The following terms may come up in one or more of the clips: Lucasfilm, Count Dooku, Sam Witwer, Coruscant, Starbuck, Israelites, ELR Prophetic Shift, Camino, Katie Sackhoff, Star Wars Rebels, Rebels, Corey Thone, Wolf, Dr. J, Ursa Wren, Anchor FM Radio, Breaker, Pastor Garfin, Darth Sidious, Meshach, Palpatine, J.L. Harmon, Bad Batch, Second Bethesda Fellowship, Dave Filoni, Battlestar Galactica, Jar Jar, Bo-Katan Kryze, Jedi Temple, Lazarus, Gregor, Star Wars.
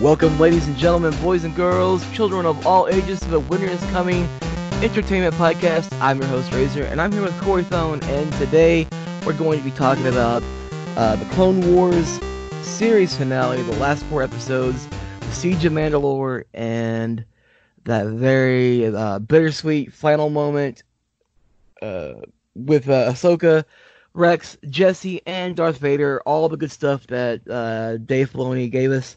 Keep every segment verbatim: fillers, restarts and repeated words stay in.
Welcome, ladies and gentlemen, boys and girls, children of all ages, to the Winter Is Coming Entertainment Podcast. I'm your host, Razor, and I'm here with Corey Thone, and today we're going to be talking about uh, the Clone Wars series finale, the last four episodes, the Siege of Mandalore, and that very uh, bittersweet final moment uh, with uh, Ahsoka, Rex, Jesse, and Darth Vader, all the good stuff that uh, Dave Filoni gave us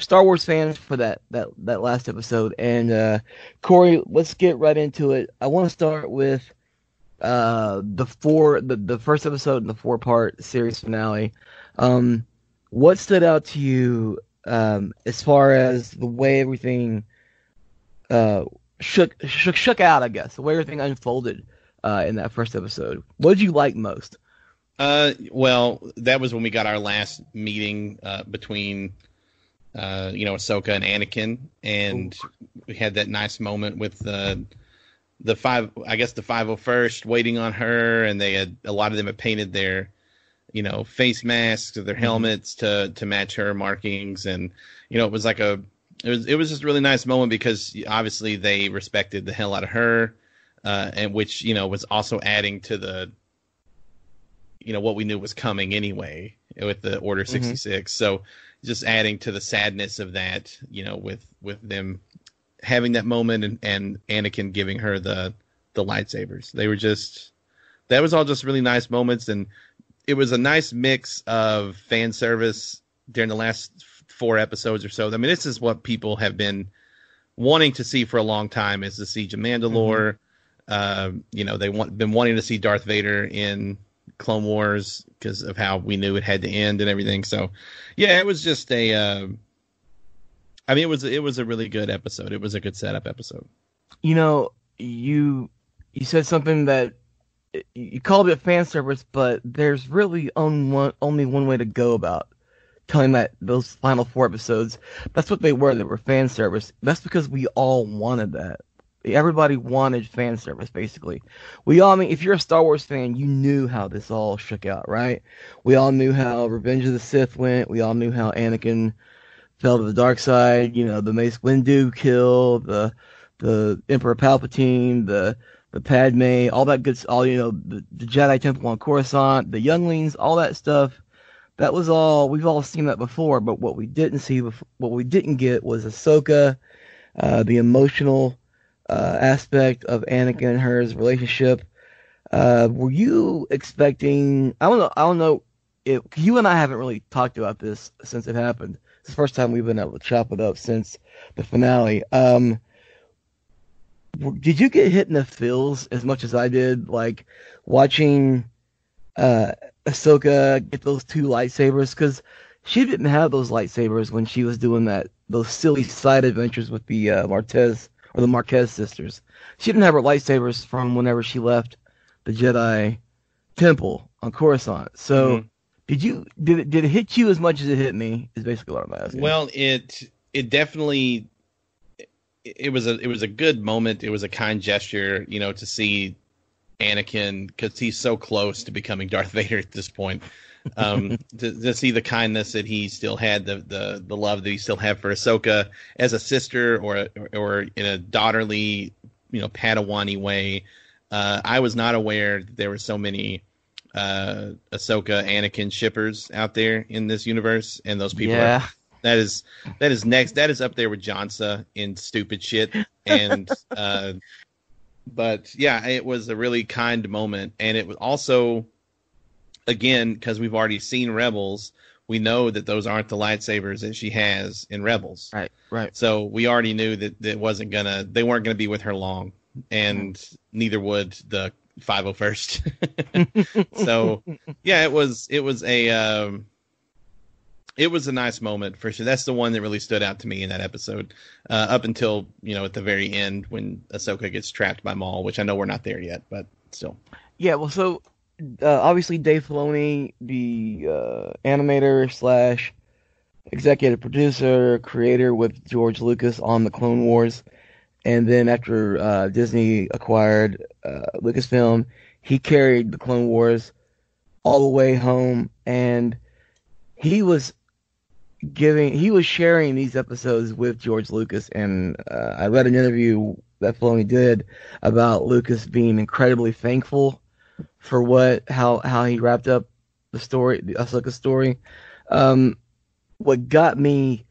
Star Wars fans for that that, that last episode. And uh, Corey, let's get right into it. I want to start with uh, the four the, the first episode in the four part series finale. Um, what stood out to you um, as far as the way everything uh, shook, shook shook out? I guess the way everything unfolded uh, in that first episode. What did you like most? Uh, well, that was when we got our last meeting uh, between. Uh, you know, Ahsoka and Anakin, and Ooh. we had that nice moment with uh, the five, I guess the five oh first waiting on her, and they had, a lot of them had painted their, you know, face masks or their helmets to, to match her markings, and you know, it was like a, it was it was just a really nice moment because obviously they respected the hell out of her, uh, and which you know was also adding to the, you know, what we knew was coming anyway with the Order sixty-six. Mm-hmm. So. Just adding to the sadness of that, you know, with, with them having that moment and, and Anakin giving her the, the lightsabers. They were just, that was all just really nice moments. And it was a nice mix of fan service during the last four episodes or so. I mean, this is what people have been wanting to see for a long time, is the Siege of Mandalore. Mm-hmm. Uh, you know, they want been wanting to see Darth Vader in Clone Wars because of how we knew it had to end and everything. So yeah, it was just a uh, I mean it was it was a really good episode. It was a good setup episode. You know, you you said something that you called it fan service, but there's really only one, only one way to go about telling that those final four episodes. That's what they were. They were fan service. That's because we all wanted that. Everybody wanted fan service, basically. We all, I mean, if you're a Star Wars fan, you knew how this all shook out, right? We all knew how Revenge of the Sith went. We all knew how Anakin fell to the dark side. You know, the Mace Windu kill, the the Emperor Palpatine, the the Padme, all that good, all you know, the, the Jedi Temple on Coruscant, the younglings, all that stuff. That was all. We've all seen that before. But what we didn't see, what we didn't get, was Ahsoka, uh, the emotional. Uh, aspect of Anakin and her's relationship. Uh, were you expecting? I don't know. I don't know. It, you and I haven't really talked about this since it happened. It's the first time we've been able to chop it up since the finale. Um, did you get hit in the feels as much as I did? Like watching uh, Ahsoka get those two lightsabers, because she didn't have those lightsabers when she was doing that those silly side adventures with the uh, Marquez or the Marquez sisters. She didn't have her lightsabers from whenever she left the Jedi Temple on Coruscant. So mm-hmm. did you did it did it hit you as much as it hit me? Is basically what I'm asking. Well, it it definitely it was a it was a good moment. It was a kind gesture, you know, to see Anakin, because he's so close to becoming Darth Vader at this point. Um, to, to see the kindness that he still had, the the the love that he still had for Ahsoka as a sister, or or in a daughterly, you know, Padawan-y way. Uh, I was not aware that there were so many uh, Ahsoka Anakin shippers out there in this universe, and those people. Yeah. Are, that is that is next. That is up there with Johnsa in stupid shit, and uh, but yeah, it was a really kind moment, and it was also. Again, because we've already seen Rebels, we know that those aren't the lightsabers that she has in Rebels. Right, right. So we already knew that it wasn't gonna, they weren't gonna be with her long, and mm-hmm. neither would the five oh first. So yeah, it was it was a um, it was a nice moment for sure. That's the one that really stood out to me in that episode. Uh, up until you know at the very end when Ahsoka gets trapped by Maul, which I know we're not there yet, but still. Yeah. Well, so. Uh, obviously, Dave Filoni, the uh, animator slash executive producer, creator with George Lucas on the Clone Wars, and then after uh, Disney acquired uh, Lucasfilm, he carried the Clone Wars all the way home, and he was giving, he was sharing these episodes with George Lucas, and uh, I read an interview that Filoni did about Lucas being incredibly thankful for what, how, how he wrapped up the story, the Ahsoka story. Um, what got me,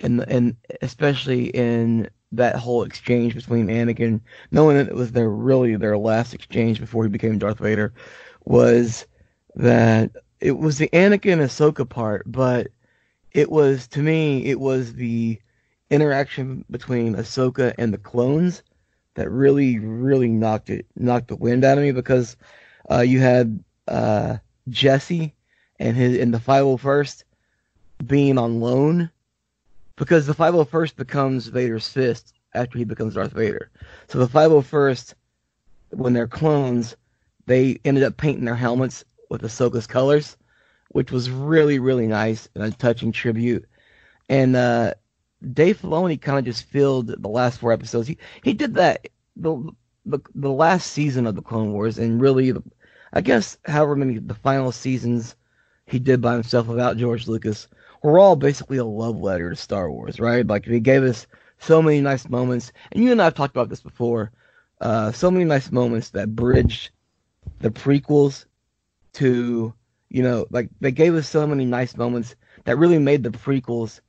and and especially in that whole exchange between Anakin, knowing that it was their really their last exchange before he became Darth Vader, was that it was the Anakin Ahsoka part, but it was to me it was the interaction between Ahsoka and the clones that really really knocked it knocked the wind out of me because. Uh, you had uh, Jesse and his and the five oh first being on loan because the five oh first becomes Vader's fist after he becomes Darth Vader. So the five oh first, when they're clones, they ended up painting their helmets with Ahsoka's colors, which was really, really nice and a touching tribute. And uh, Dave Filoni kind of just filled the last four episodes. He he did that the the the last season of the Clone Wars, and really the, I guess however many the final seasons he did by himself without George Lucas were all basically a love letter to Star Wars, right? Like he gave us so many nice moments, and you and I have talked about this before, uh, so many nice moments that bridged the prequels to, you know, like they gave us so many nice moments that really made the prequels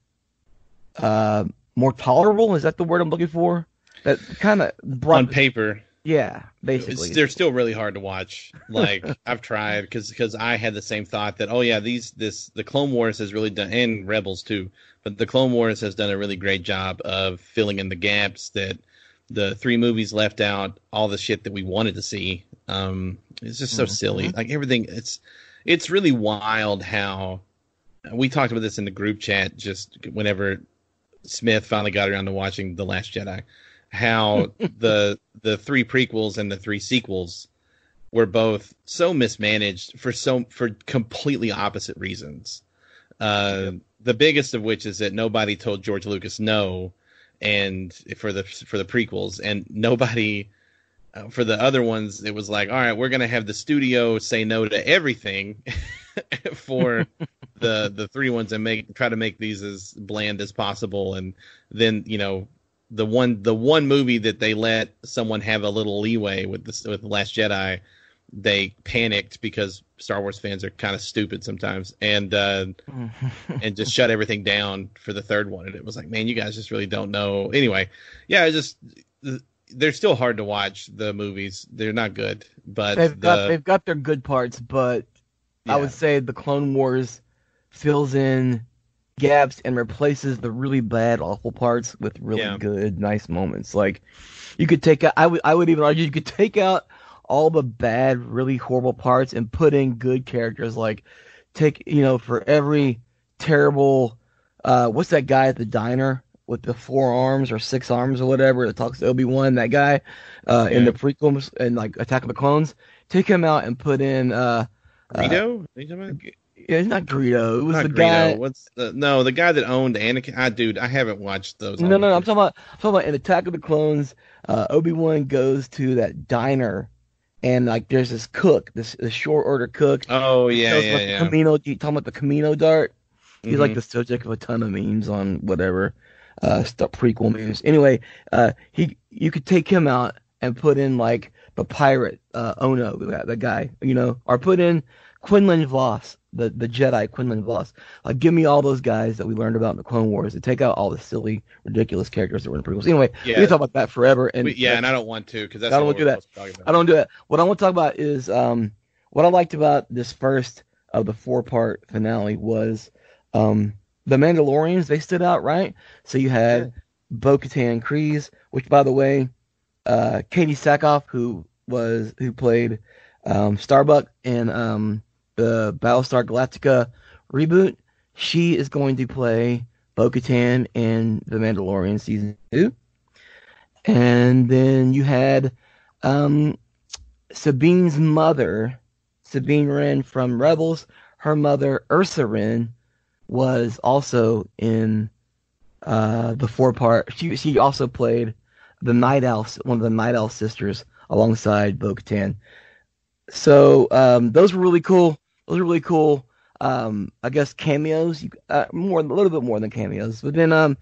uh, more tolerable. Is that the word I'm looking for? That kind of brought... On paper. Yeah, basically. It's, they're still really hard to watch. Like, I've tried, because because I had the same thought that, oh, yeah, these this the Clone Wars has really done, and Rebels too, but the Clone Wars has done a really great job of filling in the gaps that the three movies left out, all the shit that we wanted to see. Um, it's just so mm-hmm. silly. Like, everything, it's it's really wild how... We talked about this in the group chat just whenever Smith finally got around to watching The Last Jedi. How the the three prequels and the three sequels were both so mismanaged for so for completely opposite reasons. Uh, the biggest of which is that nobody told George Lucas no, and for the for the prequels, and nobody uh, for the other ones. It was like, all right, we're gonna have the studio say no to everything for the the three ones and make try to make these as bland as possible, and then you know. The one, the one movie that they let someone have a little leeway with, this, with The Last Jedi, they panicked because Star Wars fans are kind of stupid sometimes, and uh, and just shut everything down for the third one. And it was like, man, you guys just really don't know. Anyway, yeah, it's just they're still hard to watch. The movies, they're not good, but they've the, got they've got their good parts. But yeah. I would say the Clone Wars fills in gaps and replaces the really bad, awful parts with really yeah. good, nice moments. Like you could take out, I would, I would even argue you could take out all the bad, really horrible parts and put in good characters. Like take, you know, for every terrible uh, – what's that guy at the diner with the four arms or six arms or whatever that talks to Obi-Wan, that guy uh, yeah. in the prequels and like Attack of the Clones? Take him out and put in uh, – Greedo? Uh, yeah, it's not Greedo. It was not the Greedo. guy – What's the, no, the guy that owned Anakin. I, dude, I haven't watched those. No, no, no. I'm talking about, I'm talking about in Attack of the Clones, uh, Obi-Wan goes to that diner. And like, there's this cook, this, this short order cook. Oh yeah, yeah, like yeah. Camino, you talking about the Camino dart? He's mm-hmm. like the subject of a ton of memes on whatever, uh, stuff, prequel memes. Anyway, uh, he you could take him out and put in like the pirate uh, Ono, that, that guy, you know, or put in Quinlan Vos, the the Jedi Quinlan Vos. Like, give me all those guys that we learned about in the Clone Wars to take out all the silly, ridiculous characters that were in the prequels. Anyway, yeah. we can talk about that forever. And we, yeah, uh, and I don't want to because that's I don't want to do that. About. I don't do that. What I want to talk about is um, what I liked about this first of the four part finale was um, the Mandalorians. They stood out, right? So you had yeah. Bo-Katan Kryze, which, by the way, uh, Katie Sackhoff, who was who played um, Starbuck in um, the Battlestar Galactica reboot, she is going to play Bo-Katan in The Mandalorian Season two. And then you had um, Sabine's mother, Sabine Wren from Rebels. Her mother, Ursa Wren, was also in uh, the four-part. She she also played the Night Owl, one of the Night Owl sisters, alongside Bo-Katan. So um, those were really cool. Those are really cool, um, I guess, cameos. Uh, more, a little bit more than cameos. But then, um,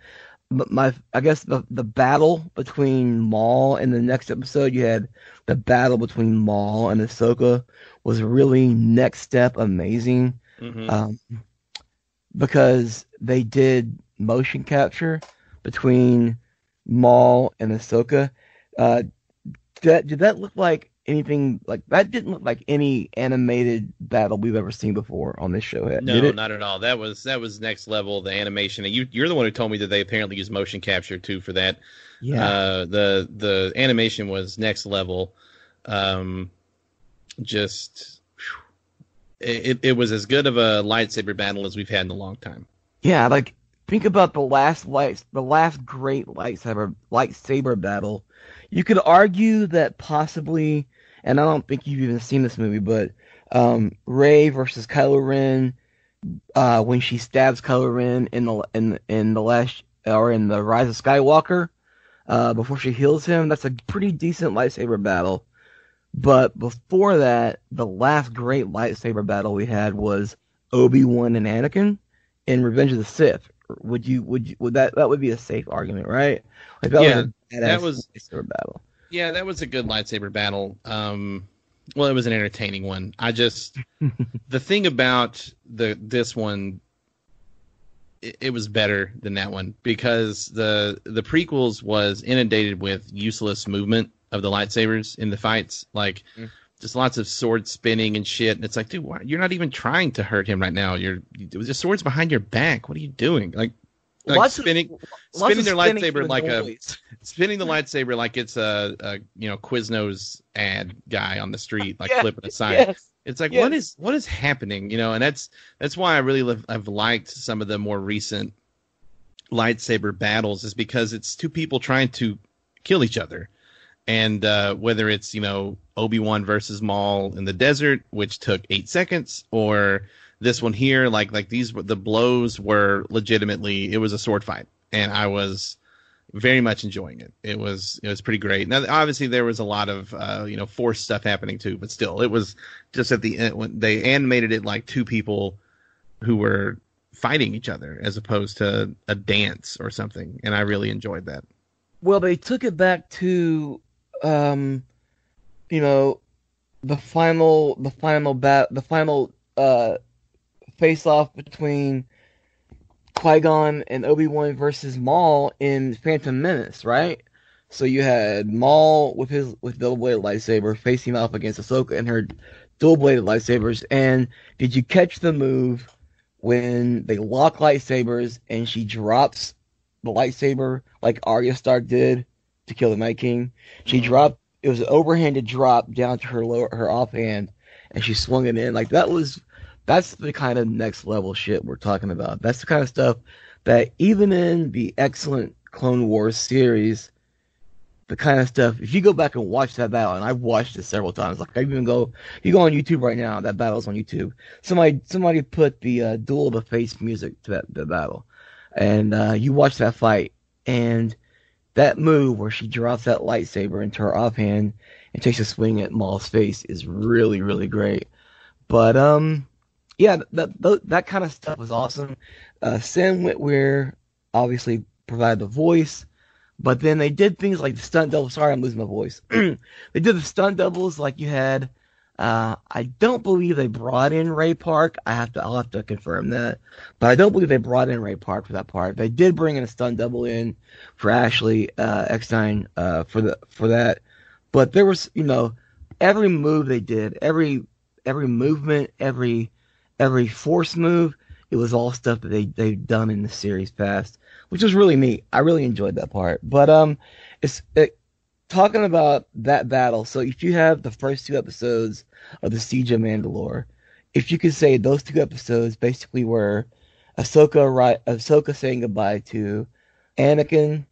my, I guess the the battle between Maul and the next episode, you had the battle between Maul and Ahsoka was really next step amazing, mm-hmm. um, because they did motion capture between Maul and Ahsoka. Uh, that did that look like? Anything like that didn't look like any animated battle we've ever seen before on this show. Had, no, not at all. That was that was next level. The animation, and you you're the one who told me that they apparently use motion capture too for that. Yeah, uh, the the animation was next level. Um, just it it was as good of a lightsaber battle as we've had in a long time. Yeah, like think about the last lights, the last great lightsaber lightsaber battle. You could argue that possibly. And I don't think you've even seen this movie, but um, Rey versus Kylo Ren, uh, when she stabs Kylo Ren in the in in the last or in the Rise of Skywalker, uh, before she heals him, that's a pretty decent lightsaber battle. But before that, the last great lightsaber battle we had was Obi-Wan and Anakin in Revenge of the Sith. Would you would you, would that that would be a safe argument, right? Like that yeah, was a that was lightsaber battle. Yeah, that was a good lightsaber battle. Um, well, it was an entertaining one. I just the thing about the this one, it, it was better than that one because the the prequels was inundated with useless movement of the lightsabers in the fights, like mm. just lots of sword spinning and shit. And it's like, dude, why, you're not even trying to hurt him right now. You're the sword's behind your back. What are you doing? Like. Like lots spinning, of, spinning their spinning lightsaber like noise. a, spinning the lightsaber like it's a, a, you know, Quiznos ad guy on the street, like yeah, flipping a sign. Yes, it's like yes. what is what is happening, you know? And that's that's why I really love, I've liked some of the more recent lightsaber battles is because it's two people trying to kill each other, and uh, whether it's you know Obi-Wan versus Maul in the desert, which took eight seconds, or this one here, like like these, the blows were legitimately. It was a sword fight, and I was very much enjoying it. It was it was pretty great. Now, obviously, there was a lot of uh, you know force stuff happening too, but still, it was just at the end when they animated it like two people who were fighting each other as opposed to a dance or something, and I really enjoyed that. Well, they took it back to, um, you know, the final, the final bat, the final. Uh, face-off between Qui-Gon and Obi-Wan versus Maul in Phantom Menace, right? So you had Maul with his with double-bladed lightsaber facing off against Ahsoka and her dual-bladed lightsabers, and did you catch the move when they lock lightsabers and she drops the lightsaber like Arya Stark did to kill the Night King? She dropped, it was an overhanded drop down to her lower, her offhand, and she swung it in. Like, that was... That's the kind of next level shit we're talking about. That's the kind of stuff that even in the excellent Clone Wars series, the kind of stuff, if you go back and watch that battle, and I've watched it several times, like I even go, you go on YouTube right now, that battle's on YouTube. Somebody somebody put the uh, Duel of the Fates music to that the battle. And uh, you watch that fight, and that move where she drops that lightsaber into her offhand and takes a swing at Maul's face is really, really great. But, um, yeah, that that, that kind of stuff was awesome. Uh, Sam Witwer obviously provided the voice. But then they did things like the stunt doubles. Sorry, I'm losing my voice. They did the stunt doubles like you had. Uh, I don't believe they brought in Ray Park. I have to, I'll have to confirm that. But I don't believe they brought in Ray Park for that part. They did bring in a stunt double in for Ashley uh, Eckstein uh, for the for that. But there was, you know, every move they did, every every movement, every every force move, it was all stuff that they they've done in the series past, which was really neat. I really enjoyed that part. But um, it's it, talking about that battle. So if you have the first two episodes of the Siege of Mandalore, if you could say those two episodes basically were Ahsoka, arri- Ahsoka saying goodbye to Anakin,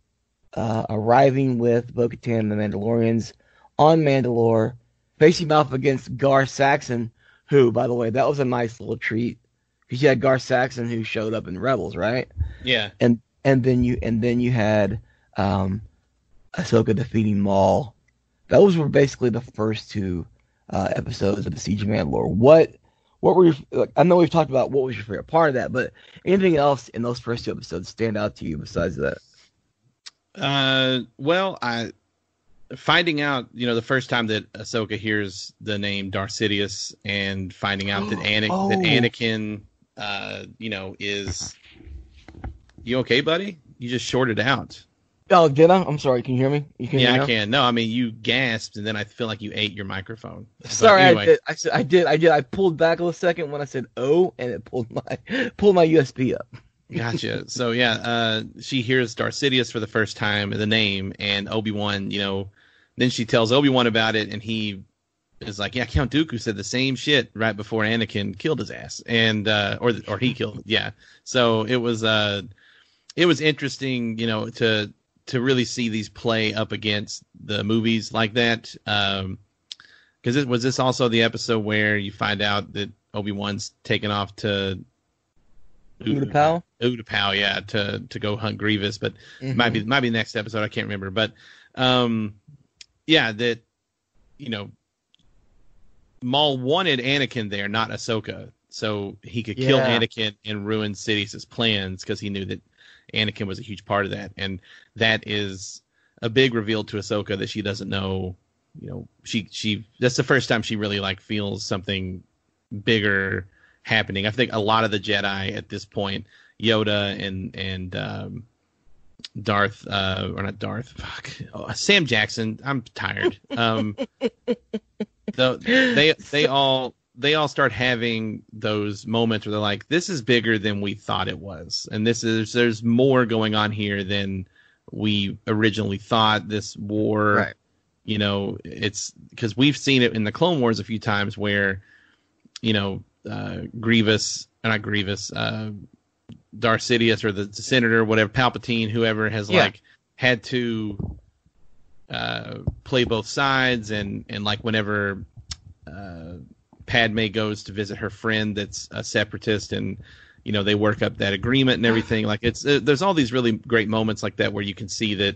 uh, arriving with Bo-Katan and the Mandalorians on Mandalore, facing off against Gar Saxon, who, by the way, that was a nice little treat, because you had Gar Saxon who showed up in Rebels, right? Yeah. And And then you and then you had um, Ahsoka defeating Maul. Those were basically the first two uh, episodes of the Siege of Mandalore. What what were your, like, I know we've talked about what was your favorite part of that, but anything else in those first two episodes stand out to you besides that? Uh, well, I finding out you know the first time that Ahsoka hears the name Darth Sidious and finding out that Anakin oh. that Anakin uh, you know is. You okay, buddy? You just shorted out. Oh, did I? I'm sorry. Can you hear me? You can yeah, hear I can. No, I mean, you gasped, and then I feel like you ate your microphone. But sorry, anyway. I, did. I, said, I did. I did. I pulled back a second when I said "oh," and it pulled my pulled my U S B up. Gotcha. So yeah, uh, she hears Darth Sidious for the first time, the name, and Obi-Wan. You know, then she tells Obi-Wan about it, and he is like, "Yeah, Count Dooku said the same shit right before Anakin killed his ass, and uh, or or he killed, yeah." So it was. Uh, It was interesting, you know, to to really see these play up against the movies like that. Um, because it was this also the episode where you find out that Obi-Wan's taken off to Utapau? Utapau, yeah, to to go hunt Grievous, but mm-hmm. might be might be the next episode. I can't remember, but um, yeah, that you know, Maul wanted Anakin there, not Ahsoka, so he could yeah. kill Anakin and ruin Sidious's plans because he knew that Anakin was a huge part of that, and that is a big reveal to Ahsoka that she doesn't know. You know, she she that's the first time she really like feels something bigger happening. I think a lot of the Jedi at this point, Yoda and and um, Darth uh, or not Darth, fuck oh, Sam Jackson. I'm tired. Um, the, they they all. They all start having those moments where they're like, this is bigger than we thought it was. And this is, there's more going on here than we originally thought. This war, right. you know, it's because we've seen it in the Clone Wars a few times where, you know, uh, Grievous, not Grievous, uh, Darth Sidious or the, the Senator, whatever, Palpatine, whoever has yeah. like had to uh, play both sides. And, and like whenever, uh, Padme goes to visit her friend that's a separatist, and you know they work up that agreement and everything. Like it's uh, there's all these really great moments like that where you can see that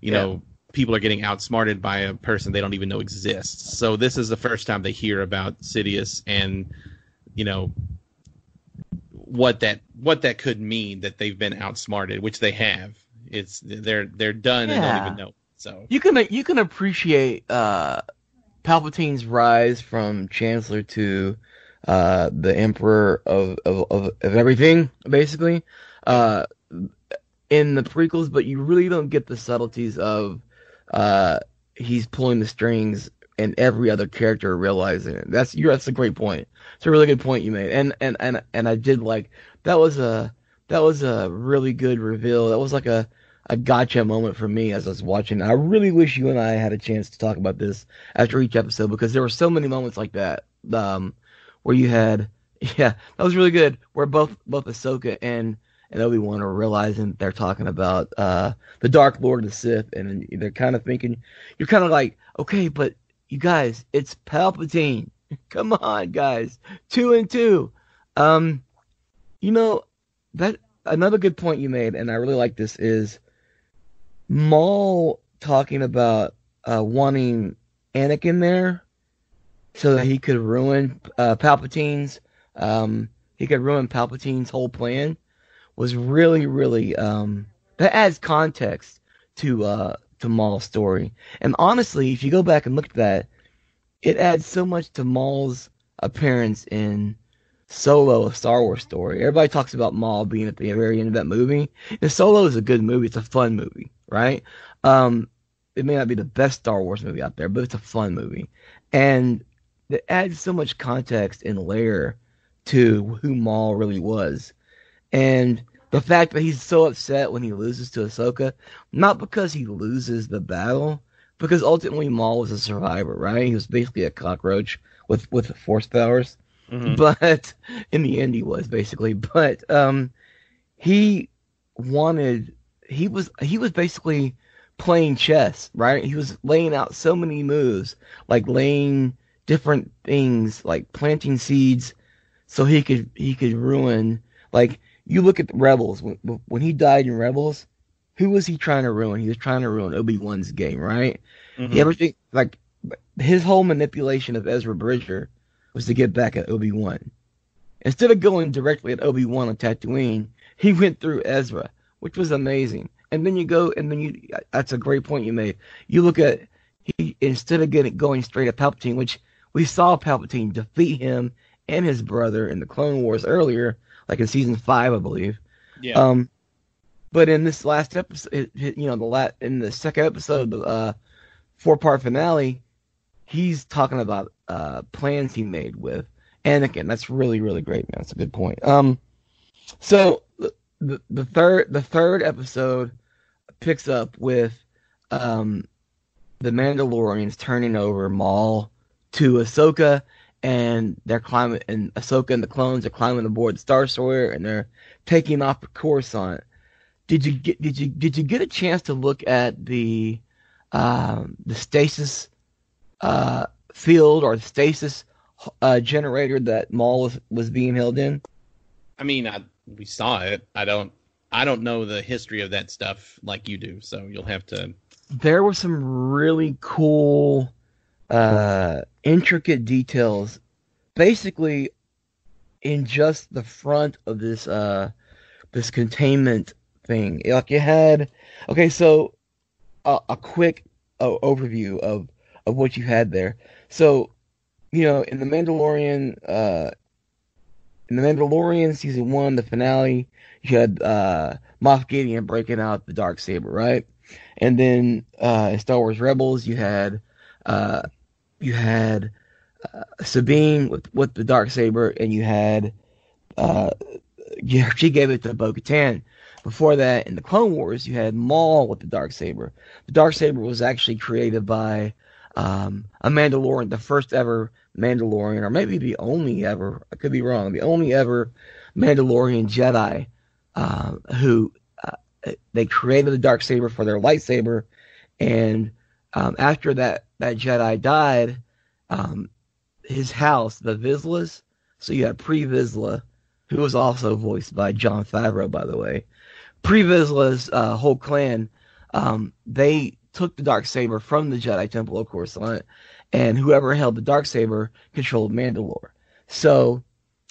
you yeah. know people are getting outsmarted by a person they don't even know exists. So this is the first time they hear about Sidious, and you know what that what that could mean, that they've been outsmarted, which they have. It's they're they're done yeah. and don't even know. So you can you can appreciate. Uh... Palpatine's rise from Chancellor to uh, the Emperor of, of, of, of everything, basically, uh, in the prequels, but you really don't get the subtleties of uh, he's pulling the strings and every other character realizing it. That's you're, that's a great point. It's a really good point you made, and and and, and I did like that was a that was a really good reveal. That was like a. A gotcha moment for me as I was watching. I really wish you and I had a chance to talk about this after each episode, because there were so many moments like that um, where you had Yeah, that was really good. Where both both Ahsoka and, and Obi-Wan are realizing they're talking about uh, the Dark Lord of the Sith, and they're kind of thinking, you're kind of like, okay, but you guys, it's Palpatine. Come on, guys, two and two. Um, you know that another good point you made, and I really like this, is Maul talking about uh, wanting Anakin there so that he could ruin uh, Palpatine's. Um, he could ruin Palpatine's whole plan. Was really, really um, that adds context to uh, to Maul's story. And honestly, if you go back and look at that, it adds so much to Maul's appearance in Solo, a Star Wars story. Everybody talks about Maul being at the very end of that movie. And Solo is a good movie. It's a fun movie, right? Um, it may not be the best Star Wars movie out there, but it's a fun movie, and it adds so much context and layer to who Maul really was. And the fact that he's so upset when he loses to Ahsoka, not because he loses the battle, because ultimately Maul was a survivor, right? He was basically a cockroach with, with force powers. Mm-hmm. But in the end he was basically, but um, he wanted, he was, he was basically playing chess, right? He was laying out so many moves, like laying different things, like planting seeds so he could, he could ruin, like you look at the Rebels, when, when he died in Rebels, who was he trying to ruin? He was trying to ruin Obi-Wan's game, right? Mm-hmm. Everything, like his whole manipulation of Ezra Bridger was to get back at Obi-Wan. Instead of going directly at Obi-Wan on Tatooine, he went through Ezra, which was amazing. And then you go, and then you, that's a great point you made. You look at, he instead of getting going straight at Palpatine, which we saw Palpatine defeat him and his brother in the Clone Wars earlier, like in season five, I believe. Yeah. Um, but in this last episode, you know, the la- in the second episode, the uh, four-part finale, he's talking about uh, plans he made with Anakin. That's really, really great, man. That's a good point. Um, so the the third the third episode picks up with um, the Mandalorians turning over Maul to Ahsoka, and they're climbing, and Ahsoka and the clones are climbing aboard the Star Destroyer, and they're taking off for Coruscant. Did you get did you did you get a chance to look at the um, the stasis uh, field or the stasis uh, generator that Maul was, was being held in? I mean, I, we saw it. I don't I don't know the history of that stuff like you do, so you'll have to. There were some really cool, uh, intricate details, basically, in just the front of this uh, this containment thing. Like you had, okay, so uh, a quick uh, overview of, of what you had there. So, you know, in the Mandalorian, uh, in the Mandalorian season one, the finale, you had uh, Moff Gideon breaking out the Darksaber, right? And then uh, in Star Wars Rebels, you had uh, you had uh, Sabine with with the Darksaber, and you had uh, she gave it to Bo-Katan. Before that, in the Clone Wars, you had Maul with the Darksaber. The Darksaber was actually created by um, a Mandalorian, the first ever Mandalorian, or maybe the only ever, I could be wrong, the only ever Mandalorian Jedi uh, who uh, they created the Darksaber for their lightsaber. And um, after that, that Jedi died, um, his house, the Vizslas, so you had Pre-Vizsla, who was also voiced by Jon Favreau, by the way. Pre-Vizsla's uh, whole clan, um, they took the Darksaber from the Jedi Temple, of course, on it, and whoever held the Darksaber controlled Mandalore. So,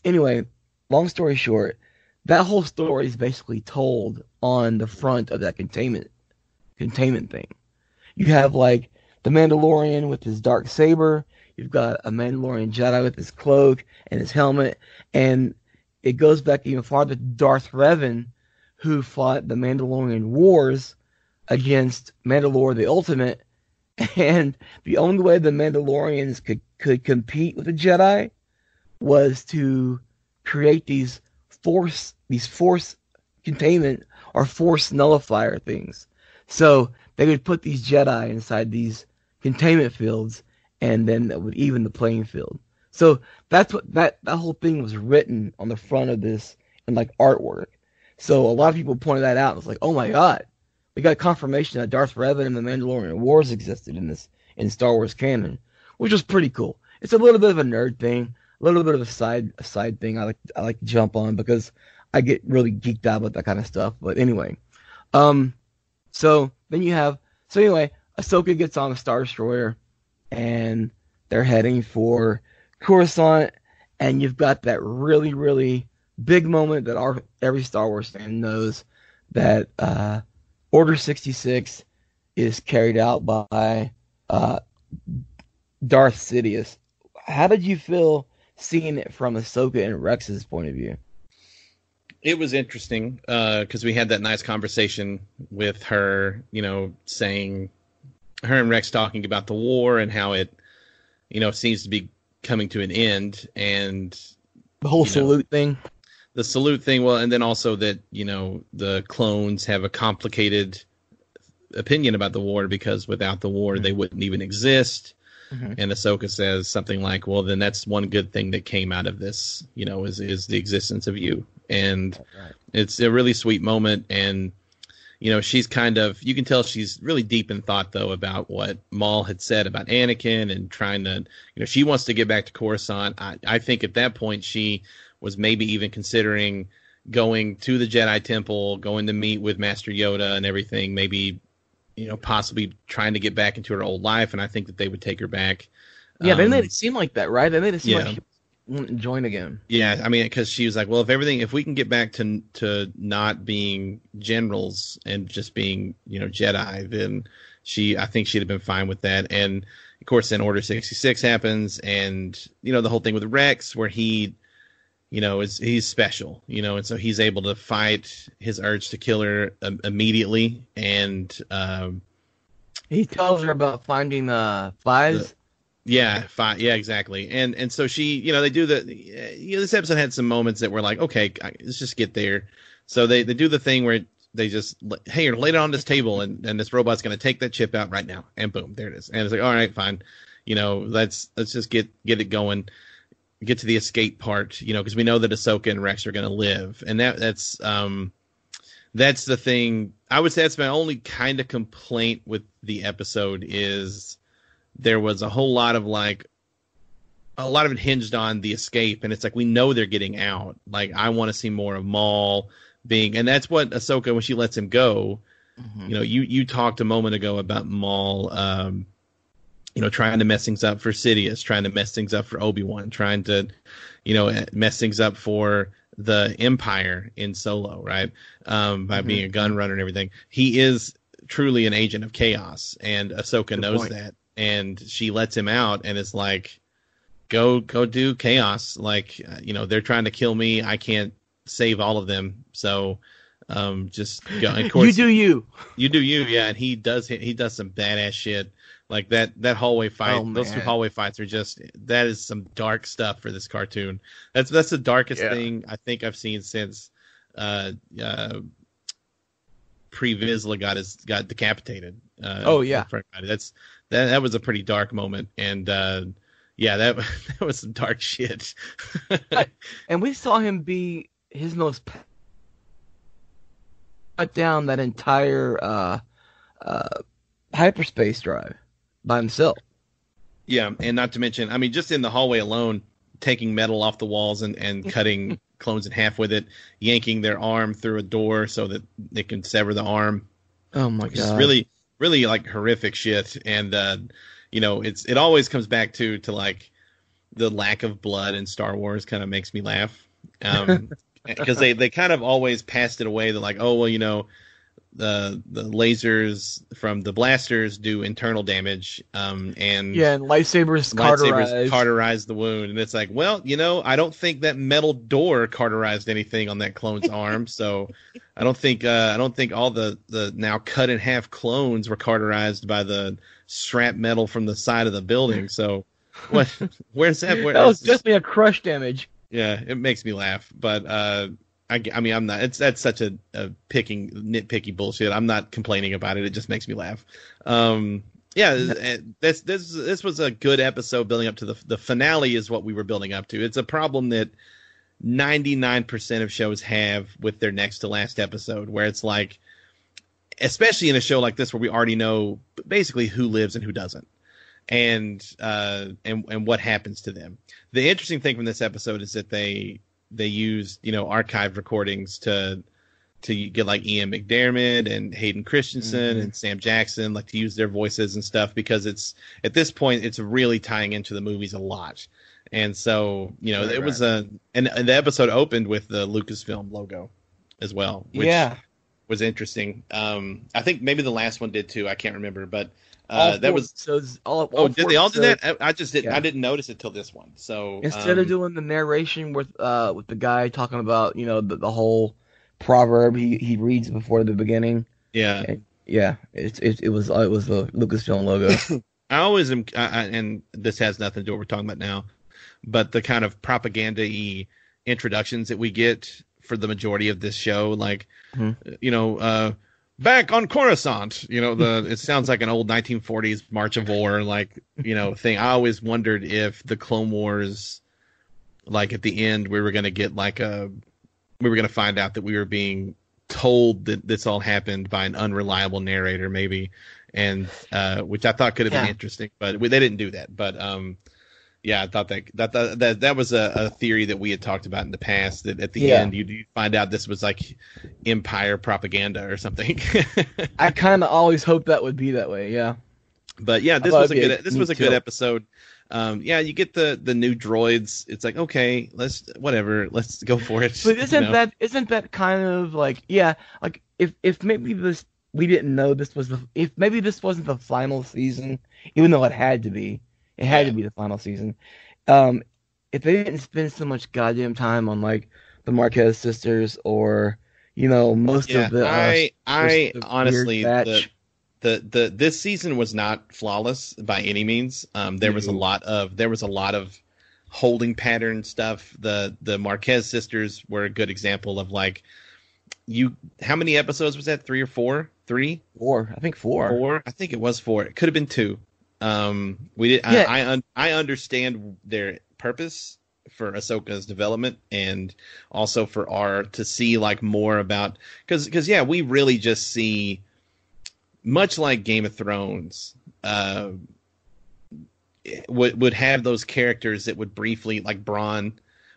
anyway, long story short, that whole story is basically told on the front of that containment containment thing. You have, like, the Mandalorian with his Darksaber, you've got a Mandalorian Jedi with his cloak and his helmet, and it goes back even farther to Darth Revan, who fought the Mandalorian Wars against Mandalore the Ultimate, and the only way the Mandalorians could, could compete with the Jedi was to create these force these force containment or force nullifier things. So they would put these Jedi inside these containment fields, and then that would even the playing field. So that's what that, that whole thing was written on the front of this in like artwork. So a lot of people pointed that out. It was like, oh my god, we got confirmation that Darth Revan and the Mandalorian Wars existed in this in Star Wars canon, which was pretty cool. It's a little bit of a nerd thing, a little bit of a side a side thing I like I like to jump on because I get really geeked out about that kind of stuff. But anyway, um, so then you have so anyway, Ahsoka gets on a Star Destroyer, and they're heading for Coruscant, and you've got that really really big moment that our, every Star Wars fan knows that uh, Order sixty-six is carried out by uh, Darth Sidious. How did you feel seeing it from Ahsoka and Rex's point of view? It was interesting because uh, we had that nice conversation with her, you know, saying her and Rex talking about the war and how it, you know, seems to be coming to an end, and the whole salute know, thing. The salute thing, well, and then also that, you know, the clones have a complicated opinion about the war because without the war, mm-hmm. they wouldn't even exist. Mm-hmm. And Ahsoka says something like, well, then that's one good thing that came out of this, you know, is, is the existence of you. And right. It's a really sweet moment. And, you know, she's kind of, you can tell she's really deep in thought, though, about what Maul had said about Anakin and trying to, you know, she wants to get back to Coruscant. I, I think at that point she was maybe even considering going to the Jedi Temple, going to meet with Master Yoda and everything, maybe, you know, possibly trying to get back into her old life. And I think that they would take her back. Yeah, um, they made it seem like that, right? They made it seem yeah. like she wouldn't join again. Yeah, I mean, because she was like, well, if everything, if we can get back to to not being generals and just being, you know, Jedi, then she, I think she'd have been fine with that. And, of course, then Order sixty-six happens and, you know, the whole thing with Rex where he... You know, is he's special, you know, and so he's able to fight his urge to kill her um, immediately. And um, he tells her about finding uh, fives. The, yeah, five. Yeah, exactly. And and so she, you know, they do the. You know, this episode had some moments that were like, okay, let's just get there. So they, they do the thing where they just, hey, you're laid on this table, and, and this robot's going to take that chip out right now, and boom, there it is. And it's like, all right, fine, you know, let's let's just get get it going. Get to the escape part, you know, because we know that Ahsoka and Rex are going to live. And that that's um, that's the thing. I would say that's my only kind of complaint with the episode is there was a whole lot of like a lot of it hinged on the escape. And it's like, we know they're getting out. Like, I want to see more of Maul being. And that's what Ahsoka, when she lets him go, mm-hmm. you know, you, you talked a moment ago about Maul, um, you know, trying to mess things up for Sidious, trying to mess things up for Obi-Wan, trying to, you know, mess things up for the Empire in Solo, right? Um, by mm-hmm. being a gun runner and everything. He is truly an agent of chaos, and Ahsoka Good knows point. that. And she lets him out, and it's like, go, go do chaos. Like, you know, they're trying to kill me. I can't save all of them, so... Um, just go. Of course, you do you. You do you, yeah. And he does he does some badass shit like that. That hallway fight, oh, those two hallway fights are just that is some dark stuff for this cartoon. That's that's the darkest yeah. thing I think I've seen since uh, uh, Pre Vizsla got his got decapitated. Uh, oh yeah, that's that. That was a pretty dark moment, and uh, yeah, that that was some dark shit. And we saw him be his most. Down that entire uh, uh, hyperspace drive by himself. Yeah, and not to mention, I mean, just in the hallway alone, taking metal off the walls and, and cutting clones in half with it, yanking their arm through a door so that they can sever the arm. Oh my god! It's really, really like horrific shit. And uh, you know, it's it always comes back to to like the lack of blood in Star Wars. Kind of makes me laugh. Um, Because they, they kind of always passed it away. They're like, oh, well, you know, the the lasers from the blasters do internal damage. Um, and yeah, and lightsabers, lightsabers carterize. carterize the wound. And it's like, well, you know, I don't think that metal door carterized anything on that clone's arm. So I don't think uh, I don't think all the, the now cut in half clones were carterized by the strap metal from the side of the building. So what? Where's that? Where, that was definitely a crush damage. Yeah, it makes me laugh, but uh, I, I mean, I'm not. It's that's such a, a picking nitpicky bullshit. I'm not complaining about it. It just makes me laugh. Um, Yeah, this this this was a good episode building up to the the finale is what we were building up to. It's a problem that ninety-nine percent of shows have with their next to last episode, where it's like, especially in a show like this where we already know basically who lives and who doesn't, and uh, and and what happens to them. The interesting thing from this episode is that they they used, you know, archived recordings to. to get like Ian McDiarmid and Hayden Christensen mm-hmm. and Sam Jackson, like to use their voices and stuff, because it's at this point, it's really tying into the movies a lot. And so, you know, right, it was right. a, and, and the episode opened with the Lucasfilm logo as well, which yeah. was interesting. Um, I think maybe the last one did too. I can't remember, but uh, that was, episodes, all, all oh, did they all episodes. do that? I, I just didn't, yeah. I didn't notice it till this one. So instead um, of doing the narration with, uh, with the guy talking about, you know, the, the whole, proverb he, he reads before the beginning. Yeah, and yeah. It it it was it was the Lucasfilm logo. I always am, I, I, and this has nothing to do with what we're talking about now, but the kind of propaganda-y introductions that we get for the majority of this show, like mm-hmm. you know, uh, back on Coruscant. You know, the it sounds like an old nineteen forties March of War, like you know thing. I always wondered if the Clone Wars, like at the end, we were going to get like a. we were going to find out that we were being told that this all happened by an unreliable narrator, maybe. And, uh, which I thought could have yeah. been interesting, but we, they didn't do that. But, um, yeah, I thought that, that, that, that was a, a theory that we had talked about in the past, that at the yeah. end, you'd, you'd find out this was like Empire propaganda or something. I kind of always hoped that would be that way. Yeah. But yeah, this was a good, this was a good episode. Um, yeah, you get the, the new droids. It's like, okay, let's whatever, let's go for it. But isn't you know? that isn't that kind of like yeah, like if, if maybe this we didn't know this was the if maybe this wasn't the final season, even though it had to be, it had yeah. to be the final season. Um, if they didn't spend so much goddamn time on like the Marquez sisters or you know most yeah, of the uh, I I the honestly. The the this season was not flawless by any means. Um, there was a lot of there was a lot of holding pattern stuff. The the Marquez sisters were a good example of like you. How many episodes was that? Three or four? Three? Four? I think four. Four? I think it was four. It could have been two. Um, we did. Yeah. I I, un, I understand their purpose for Ahsoka's development and also for our to see like more about because because yeah we really just see. Much like Game of Thrones, uh, would would have those characters that would briefly, like Bronn,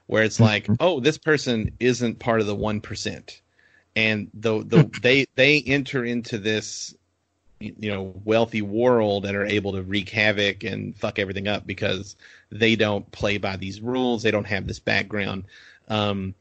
where it's like, oh, this person isn't part of the one percent, and the the they they enter into this, you know, wealthy world and are able to wreak havoc and fuck everything up because they don't play by these rules, they don't have this background. Um,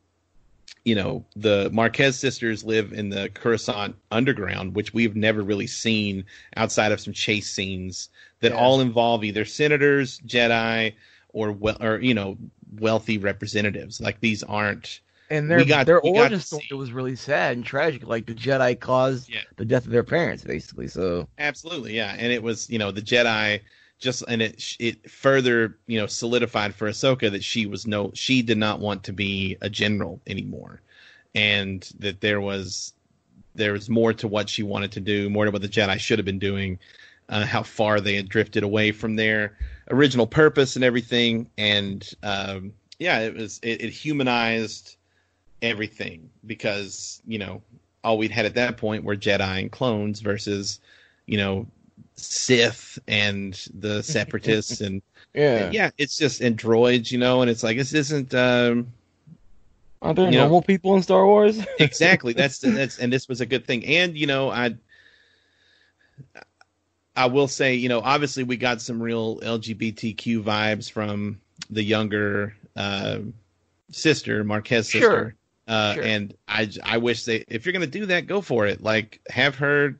You know, the Marquez sisters live in the Coruscant underground, which we've never really seen outside of some chase scenes that yeah. all involve either senators, Jedi, or well, or you know, wealthy representatives. Like these aren't. And their got, their origin story was really sad and tragic. Like the Jedi caused yeah. the death of their parents, basically. So absolutely, yeah. And it was you know the Jedi just and it it further you know solidified for Ahsoka that she was no she did not want to be a general anymore, and that there was there was more to what she wanted to do, more to what the Jedi should have been doing, uh, how far they had drifted away from their original purpose and everything, and um, yeah, it was it, it humanized everything because you know all we'd had at that point were Jedi and clones versus you know. Sith and the Separatists and yeah, and yeah, it's just and droids, you know, and it's like this isn't. Um, Are there normal know, people in Star Wars? Exactly. That's that's and this was a good thing. And you know, I I will say, you know, obviously we got some real L G B T Q vibes from the younger uh, sister, Marquez sister, sure. Uh, sure. and I I wish they if you're gonna do that, go for it. Like have her.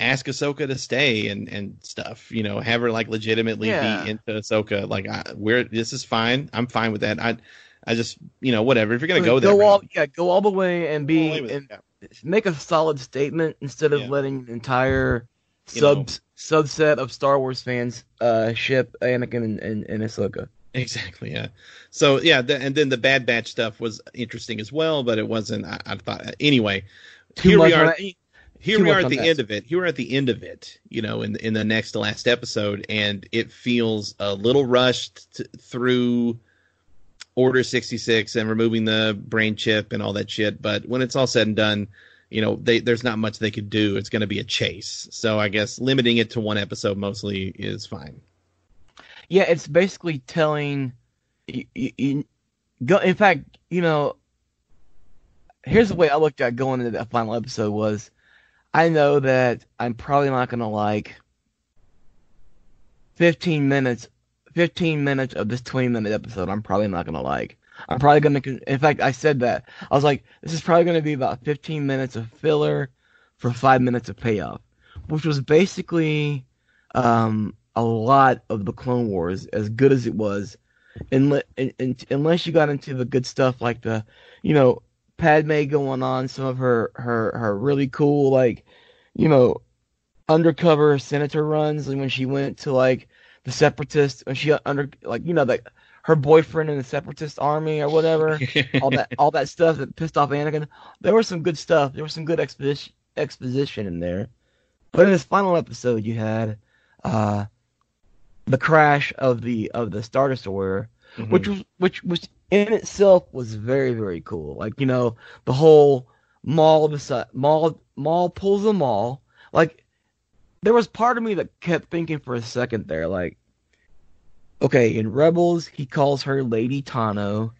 Ask Ahsoka to stay and, and stuff, you know, have her like legitimately yeah. be into Ahsoka. Like, I, we're this is fine. I'm fine with that. I, I just, you know, whatever. If you're gonna go, go there, all, route, yeah, go all the way and be way and it. Make a solid statement instead of yeah. letting an entire sub subset of Star Wars fans uh, ship Anakin and, and, and Ahsoka. Exactly. Yeah. So yeah, the, and then the Bad Batch stuff was interesting as well, but it wasn't. I, I thought anyway. Too here much we are. here we are at the end of it. Here we are at the end of it, you know, in, in the next to last episode, and it feels a little rushed t- through Order sixty-six and removing the brain chip and all that shit. But when it's all said and done, you know, they, there's not much they could do. It's going to be a chase. So I guess limiting it to one episode mostly is fine. Yeah, it's basically telling you, you, you go, in fact, you know, here's the way I looked at going into that final episode was, I know that I'm probably not going to like fifteen minutes, fifteen minutes of this twenty minute episode. I'm probably not going to like, I'm probably going to, in fact, I said that. I was like, this is probably going to be about fifteen minutes of filler for five minutes of payoff, which was basically um, a lot of the Clone Wars, as good as it was. Unless, unless you got into the good stuff like the, you know, Padme going on some of her, her, her really cool, like, you know, undercover senator runs, and when she went to, like, the Separatists, when she under, like, you know, like her boyfriend in the Separatist army or whatever, all that all that stuff that pissed off Anakin. There was some good stuff. There was some good exposition exposition in there. But in this final episode, you had uh, the crash of the of the Star Destroyer, mm-hmm. which was which was. in itself was very, very cool. Like, you know, the whole Maul beside, Maul, Maul pulls them all. Like, there was part of me that kept thinking for a second there, like, okay, in Rebels, he calls her Lady Tano.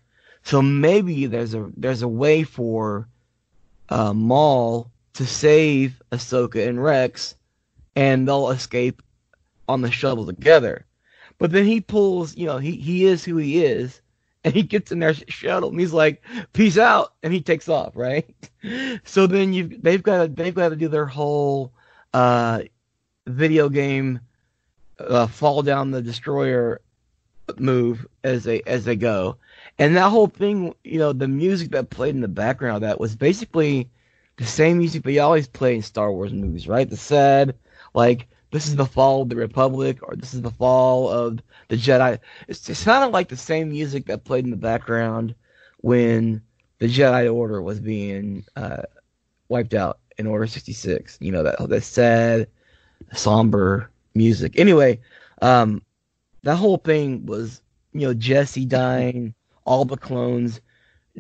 So maybe there's a there's a way for uh, Maul to save Ahsoka and Rex, and they'll escape on the shuttle together. But then he pulls, you know, he, he is who he is. And he gets in their shuttle, and he's like, "Peace out," and he takes off, right? So then you they've got to they've got to do their whole uh, video game uh, fall down the destroyer move as they as they go, and that whole thing, you know, the music that played in the background of that was basically the same music they always play in Star Wars movies, right? The sad, like, this is the fall of the Republic, or this is the fall of the Jedi. It's, it sounded like the same music that played in the background when the Jedi Order was being uh, wiped out in Order sixty-six. You know, that, that sad, somber music. Anyway, um, that whole thing was, you know, Jesse dying, all the clones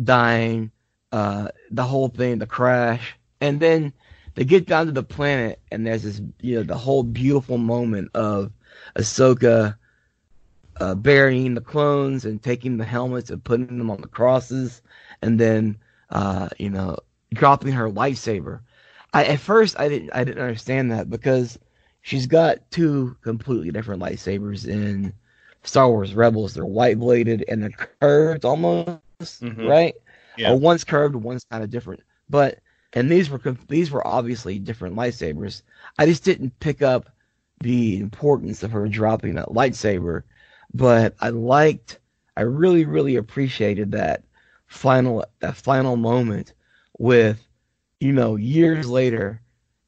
dying, uh, the whole thing, the crash, and then they get down to the planet, and there's this, you know, the whole beautiful moment of Ahsoka uh, burying the clones and taking the helmets and putting them on the crosses, and then, uh, you know, dropping her lightsaber. I, at first, I didn't, I didn't understand that, because she's got two completely different lightsabers in Star Wars Rebels. They're white bladed and they're curved almost, mm-hmm. right? Yeah. Or one's curved, one's kind of different, but. And these were these were obviously different lightsabers. I just didn't pick up the importance of her dropping that lightsaber, but I liked, I really, really appreciated that final that final moment with, you know, years later,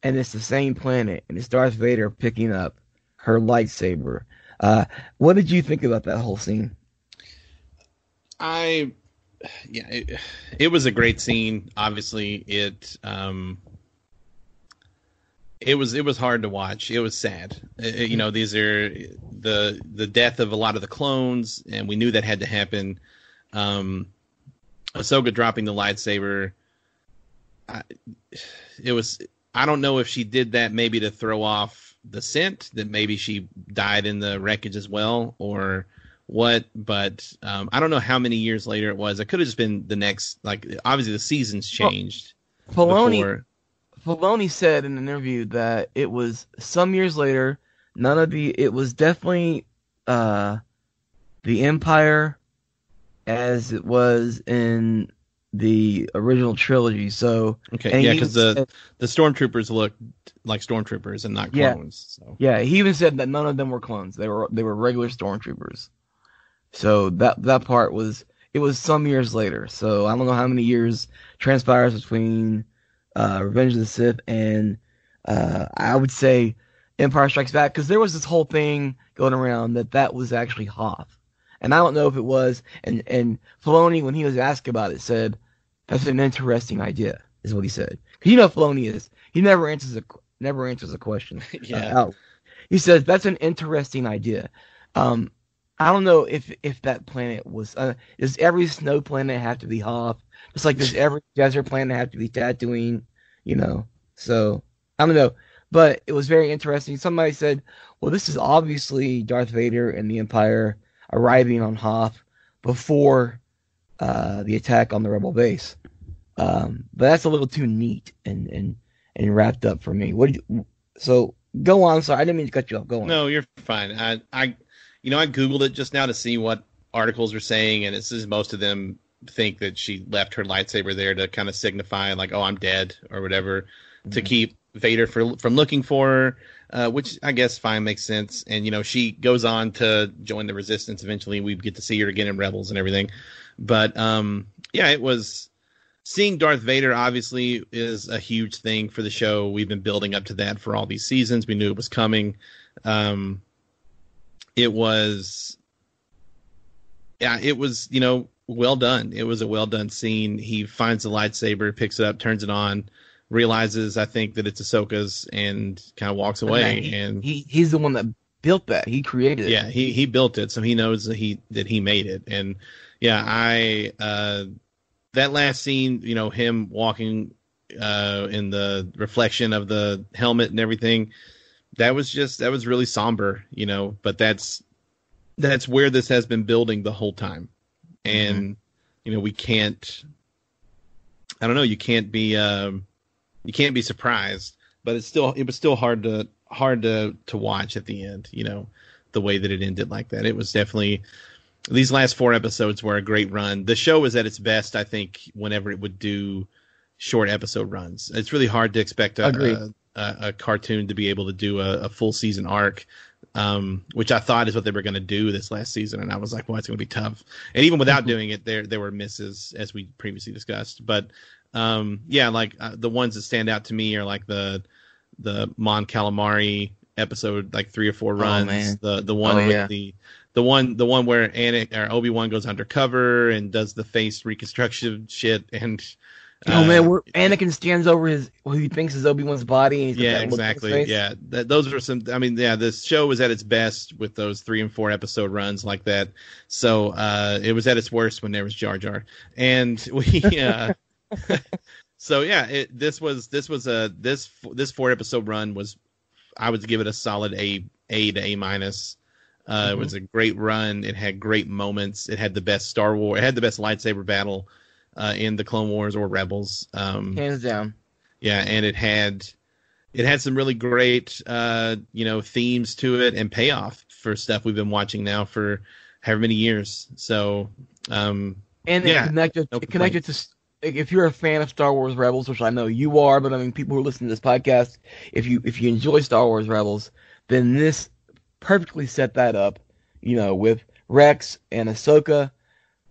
and it's the same planet, and it's Darth Vader picking up her lightsaber. Uh, what did you think about that whole scene? I. Yeah, it, it was a great scene. Obviously, it um, it was it was hard to watch. It was sad. It, you know, these are the the death of a lot of the clones, and we knew that had to happen. Um, Ahsoka dropping the lightsaber. I, it was. I don't know if she did that maybe to throw off the scent, that maybe she died in the wreckage as well, or what, but um, I don't know how many years later it was. It could have just been the next, like, obviously the seasons changed. Well, Filoni, before... Filoni said in an interview that it was some years later, none of the, it was definitely uh, the Empire as it was in the original trilogy. So, okay, yeah, because the, said, the stormtroopers looked like stormtroopers and not clones. Yeah, so. Yeah, he even said that none of them were clones. They were, they were regular stormtroopers. So that that part was, it was some years later. So I don't know how many years transpires between uh, Revenge of the Sith and uh, I would say Empire Strikes Back, because there was this whole thing going around that that was actually Hoth. And I don't know if it was. And, and Filoni, when he was asked about it, said, that's an interesting idea. is what he said. Because you know Filoni is. He never answers a never answers a question. yeah. Uh, he says, that's an interesting idea. Um, I don't know if, if that planet was... Uh, does every snow planet have to be Hoth? Just like does every desert planet have to be Tatooine? You know? So, I don't know. But it was very interesting. Somebody said, well, this is obviously Darth Vader and the Empire arriving on Hoth before uh, the attack on the Rebel base. Um, but that's a little too neat and, and, and wrapped up for me. What did you, so go on. Sorry, I didn't mean to cut you off. Go on. No, you're fine. I, I, you know, I Googled it just now to see what articles are saying, and it says most of them think that she left her lightsaber there to kind of signify, like, oh, I'm dead or whatever, mm-hmm. to keep Vader for, from looking for her, uh, which I guess fine makes sense. And, you know, she goes on to join the Resistance eventually. We get to see her again in Rebels and everything. But, um, yeah, it was... Seeing Darth Vader, obviously, is a huge thing for the show. We've been building up to that for all these seasons. We knew it was coming. Um, it was... Yeah, it was, you know, well done. It was a well done scene. He finds the lightsaber, picks it up, turns it on, realizes, I think, that it's Ahsoka's, and kind of walks away. He, and he, He's the one that built that. He created it. Yeah, he, he built it, so he knows that he, that he made it. And, yeah, I... Uh, that last scene, you know, him walking uh, in the reflection of the helmet and everything, that was just, that was really somber, you know, but that's, that's where this has been building the whole time. And, mm-hmm. you know, we can't, I don't know, you can't be, um, you can't be surprised, but it's still, it was still hard to, hard to, to watch at the end, you know, the way that it ended like that. It was definitely... These last four episodes were a great run. The show was at its best, I think, whenever it would do short episode runs. It's really hard to expect a, a, a, a cartoon to be able to do a, a full season arc, um, which I thought is what they were going to do this last season. And I was like, well, it's going to be tough. And even without doing it, there there were misses, as we previously discussed. But, um, yeah, like uh, the ones that stand out to me are like the the Mon Calamari episode, like three or four runs. Oh, the, the one oh, with yeah. the... The one, the one where Anakin or Obi-Wan goes undercover and does the face reconstruction shit, and uh, oh man, where Anakin stands over his, what he thinks is Obi-Wan's body. And he's yeah, exactly. Yeah, Th- those are some. I mean, yeah, this show was at its best with those three and four episode runs like that. So uh, it was at its worst when there was Jar Jar, and we. Uh, so yeah, it, this was this was a this this four episode run was, I would give it a solid A A to A minus. Uh, mm-hmm. It was a great run. It had great moments. It had the best Star Wars. It had the best lightsaber battle uh, in the Clone Wars or Rebels. Um, Hands down. Yeah, and it had it had some really great uh, you know themes to it and payoff for stuff we've been watching now for however many years. So um, and yeah, it connected no it connected to. If you're a fan of Star Wars Rebels, which I know you are, but I mean people who listen to this podcast, if you if you enjoy Star Wars Rebels, then this perfectly set that up, you know, with Rex and Ahsoka,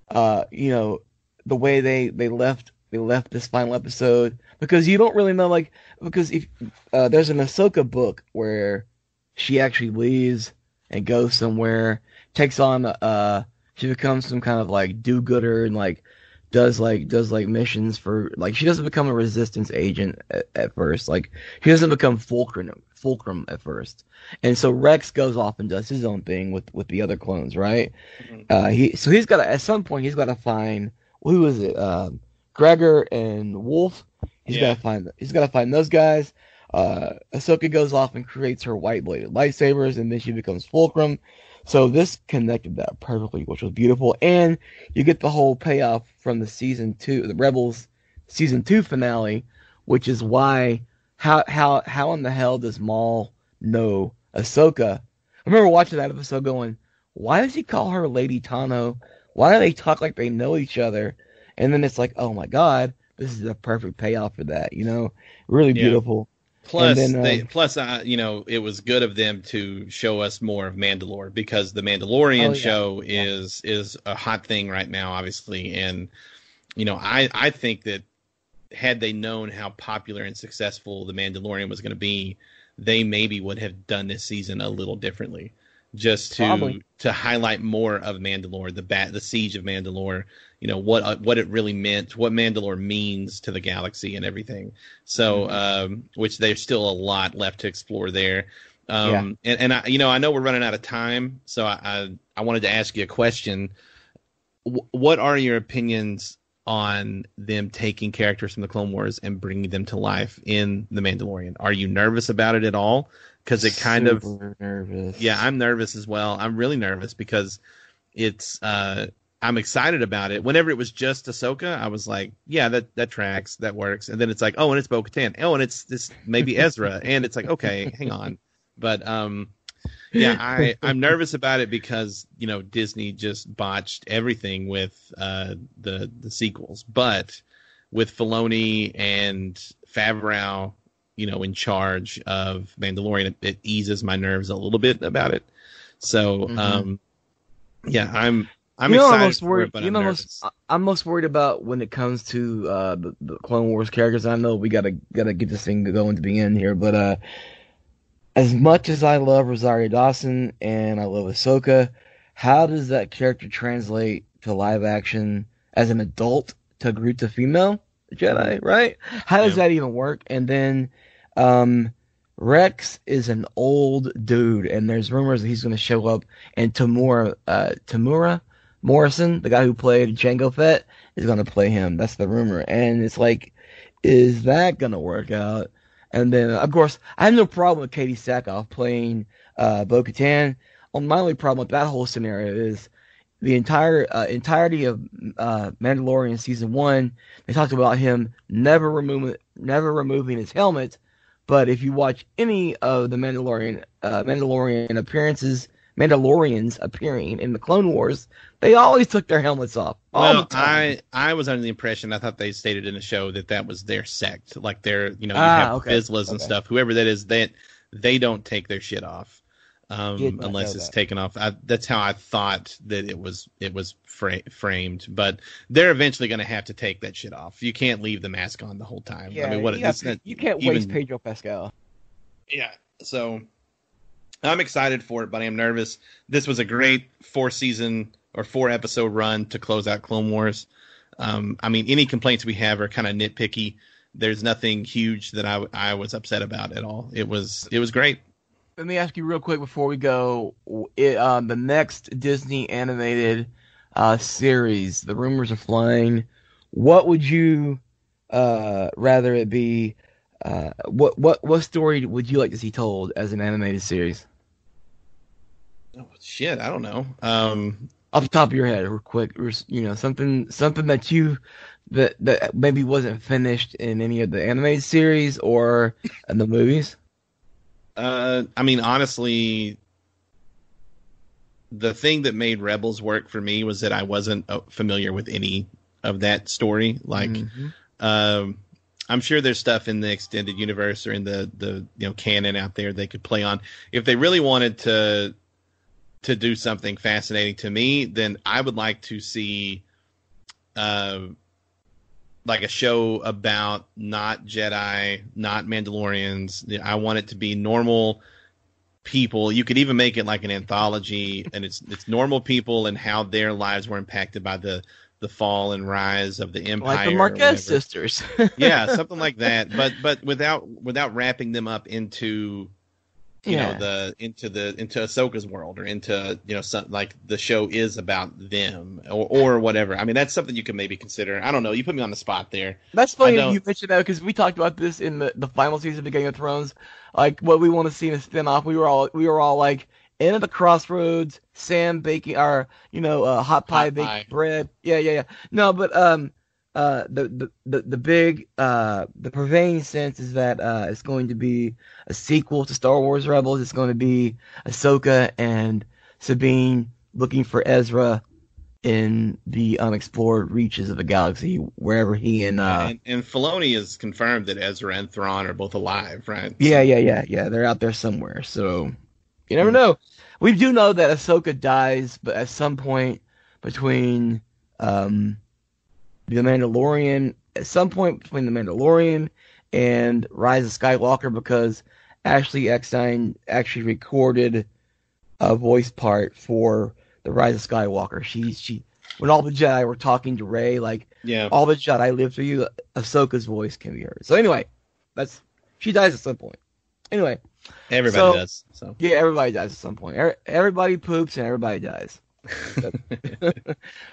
uh, you know, the way they, they left they left this final episode, because you don't really know, like, because if uh, there's an Ahsoka book where she actually leaves and goes somewhere, takes on uh she becomes some kind of like do-gooder and like does like does like missions for, like, she doesn't become a Resistance agent at, at first, like she doesn't become Fulcrum Fulcrum at first, and so Rex goes off and does his own thing with, with the other clones, right? Mm-hmm. Uh, he so he's got to, at some point he's got to find, who is it? Um, Gregor and Wolf. He's yeah. got to find he's got to find those guys. Uh, Ahsoka goes off and creates her white bladed lightsabers, and then she becomes Fulcrum. So this connected that perfectly, which was beautiful, and you get the whole payoff from the season two, the Rebels season two finale, which is why how how how in the hell does Maul know Ahsoka? I remember watching that episode going, why does he call her Lady Tano? Why do they talk like they know each other? And then it's like, oh my God, this is the perfect payoff for that, you know, really yeah. beautiful. Plus, then, um, they, plus, uh, you know, it was good of them to show us more of Mandalore, because the Mandalorian oh, yeah, show yeah. is is a hot thing right now, obviously. And, you know, I, I think that had they known how popular and successful the Mandalorian was going to be, they maybe would have done this season a little differently. just to Probably. to highlight more of Mandalore, the bat, the siege of Mandalore, you know, what uh, what it really meant, what Mandalore means to the galaxy and everything. So, mm-hmm. um, which there's still a lot left to explore there. Um, yeah. and, and I, you know, I know we're running out of time, so I, I, I wanted to ask you a question. W- what are your opinions on them taking characters from the Clone Wars and bringing them to life in The Mandalorian? Are you nervous about it at all? Because it kind Super of nervous. Yeah, I'm nervous as well. I'm really nervous because it's uh, I'm excited about it. Whenever it was just Ahsoka, I was like, yeah, that that tracks, that works. And then it's like, oh, and it's Bo-Katan. Oh, and it's this maybe Ezra. And it's like, okay, hang on. But um, yeah, I, I'm nervous about it because, you know, Disney just botched everything with uh, the the sequels. But with Filoni and Favreau, you know, in charge of Mandalorian, it, it eases my nerves a little bit about it. So, mm-hmm. um, yeah, I'm I'm you know, excited. I'm most worried, for it, but you I'm know, most, I'm most worried about when it comes to uh, the, the Clone Wars characters. I know we gotta gotta get this thing going to be in here, but uh, as much as I love Rosario Dawson and I love Ahsoka, how does that character translate to live action as an adult to Gruta female Jedi, right? How does yeah. that even work? And then um, Rex is an old dude, and there's rumors that he's going to show up. And Tamura, uh, Tamura Morrison, the guy who played Jango Fett, is going to play him. That's the rumor. And it's like, is that going to work out? And then, of course, I have no problem with Katie Sackhoff playing uh, Bo-Katan. Well, my only problem with that whole scenario is the entire uh, entirety of uh, Mandalorian season one, they talked about him never removing never removing his helmet. But if you watch any of the Mandalorian uh, Mandalorian appearances, Mandalorians appearing in the Clone Wars, they always took their helmets off. All well, the time. I I was under the impression I thought they stated in the show that that was their sect, like their you know you ah, have okay. Vizslas and okay. stuff. Whoever that is, that they, they don't take their shit off. Um, unless it's taken off. I, that's how I thought that it was it was fra- framed. But they're eventually going to have to take that shit off. You can't leave the mask on the whole time. Yeah, I mean, what, you, have, not you can't even waste Pedro Pascal. Yeah, so I'm excited for it, but I'm nervous. This was a great four-season or four-episode run to close out Clone Wars. Um, I mean, any complaints we have are kind of nitpicky. There's nothing huge that I, I was upset about at all. It was it was great. Let me ask you real quick before we go. It, um, the next Disney animated uh, series, the rumors are flying. What would you uh, rather it be? Uh, what what what story would you like to see told as an animated series? Oh shit, I don't know. Um, Off the top of your head, real quick, you know, something something that you that that maybe wasn't finished in any of the animated series or in the movies. Uh, I mean, honestly, the thing that made Rebels work for me was that I wasn't uh, familiar with any of that story. Like, mm-hmm. um, I'm sure there's stuff in the extended universe or in the, the you know canon out there they could play on. If they really wanted to to do something fascinating to me, then I would like to see uh, like a show about not Jedi, not Mandalorians. I want it to be normal people. You could even make it like an anthology, and it's it's normal people and how their lives were impacted by the, the fall and rise of the Empire. Like the Marquez sisters. Yeah, something like that. But but without without wrapping them up into you yeah. know the into the into Ahsoka's world or into you know some, like the show is about them or, or whatever. I mean that's something you can maybe consider. I don't know. You put me on the spot there. That's funny you mentioned that because we talked about this in the, the final season of Game of Thrones. Like what we want to see in a spinoff. We were all we were all like in at the crossroads. Sam baking our you know uh, hot pie hot baked pie. bread. Yeah yeah yeah. No but um uh the the the, the big uh the pervading sense is that uh it's going to be a sequel to Star Wars Rebels. It's going to be Ahsoka and Sabine looking for Ezra in the unexplored reaches of the galaxy, wherever he and uh and, and Filoni has confirmed that Ezra and Thrawn are both alive, right? Yeah, yeah, yeah, yeah. They're out there somewhere. So you never know. We do know that Ahsoka dies, but at some point between um. The Mandalorian, at some point between The Mandalorian and Rise of Skywalker, because Ashley Eckstein actually recorded uh, voice part for The Rise of Skywalker. She she when all the Jedi were talking to Rey, like yeah. all the Jedi lived through you. Ahsoka's voice can be heard. So anyway, that's she dies at some point. Anyway, everybody so, does. So yeah, everybody dies at some point. Er- everybody poops and everybody dies.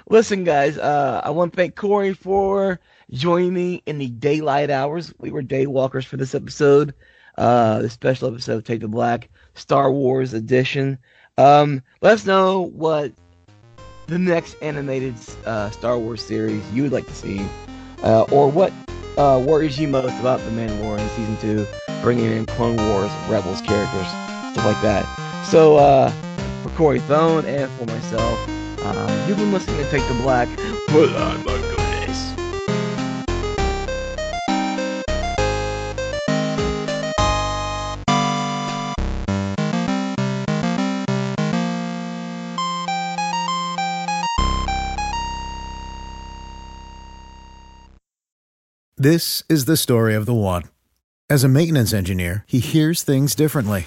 Listen, guys, uh, I want to thank Corey for joining me in the daylight hours. We were day walkers for this episode, uh, this special episode of Take the Black, Star Wars edition. Um, let us know what the next animated uh, Star Wars series you would like to see, uh, or what uh, worries you most about The Mandalorian Season two, bringing in Clone Wars, Rebels characters, stuff like that. So, uh, for Corey Thone and for myself, um, you've been listening to Take the Black. Well, I'm a goddess. This is the story of the one. As a maintenance engineer, he hears things differently.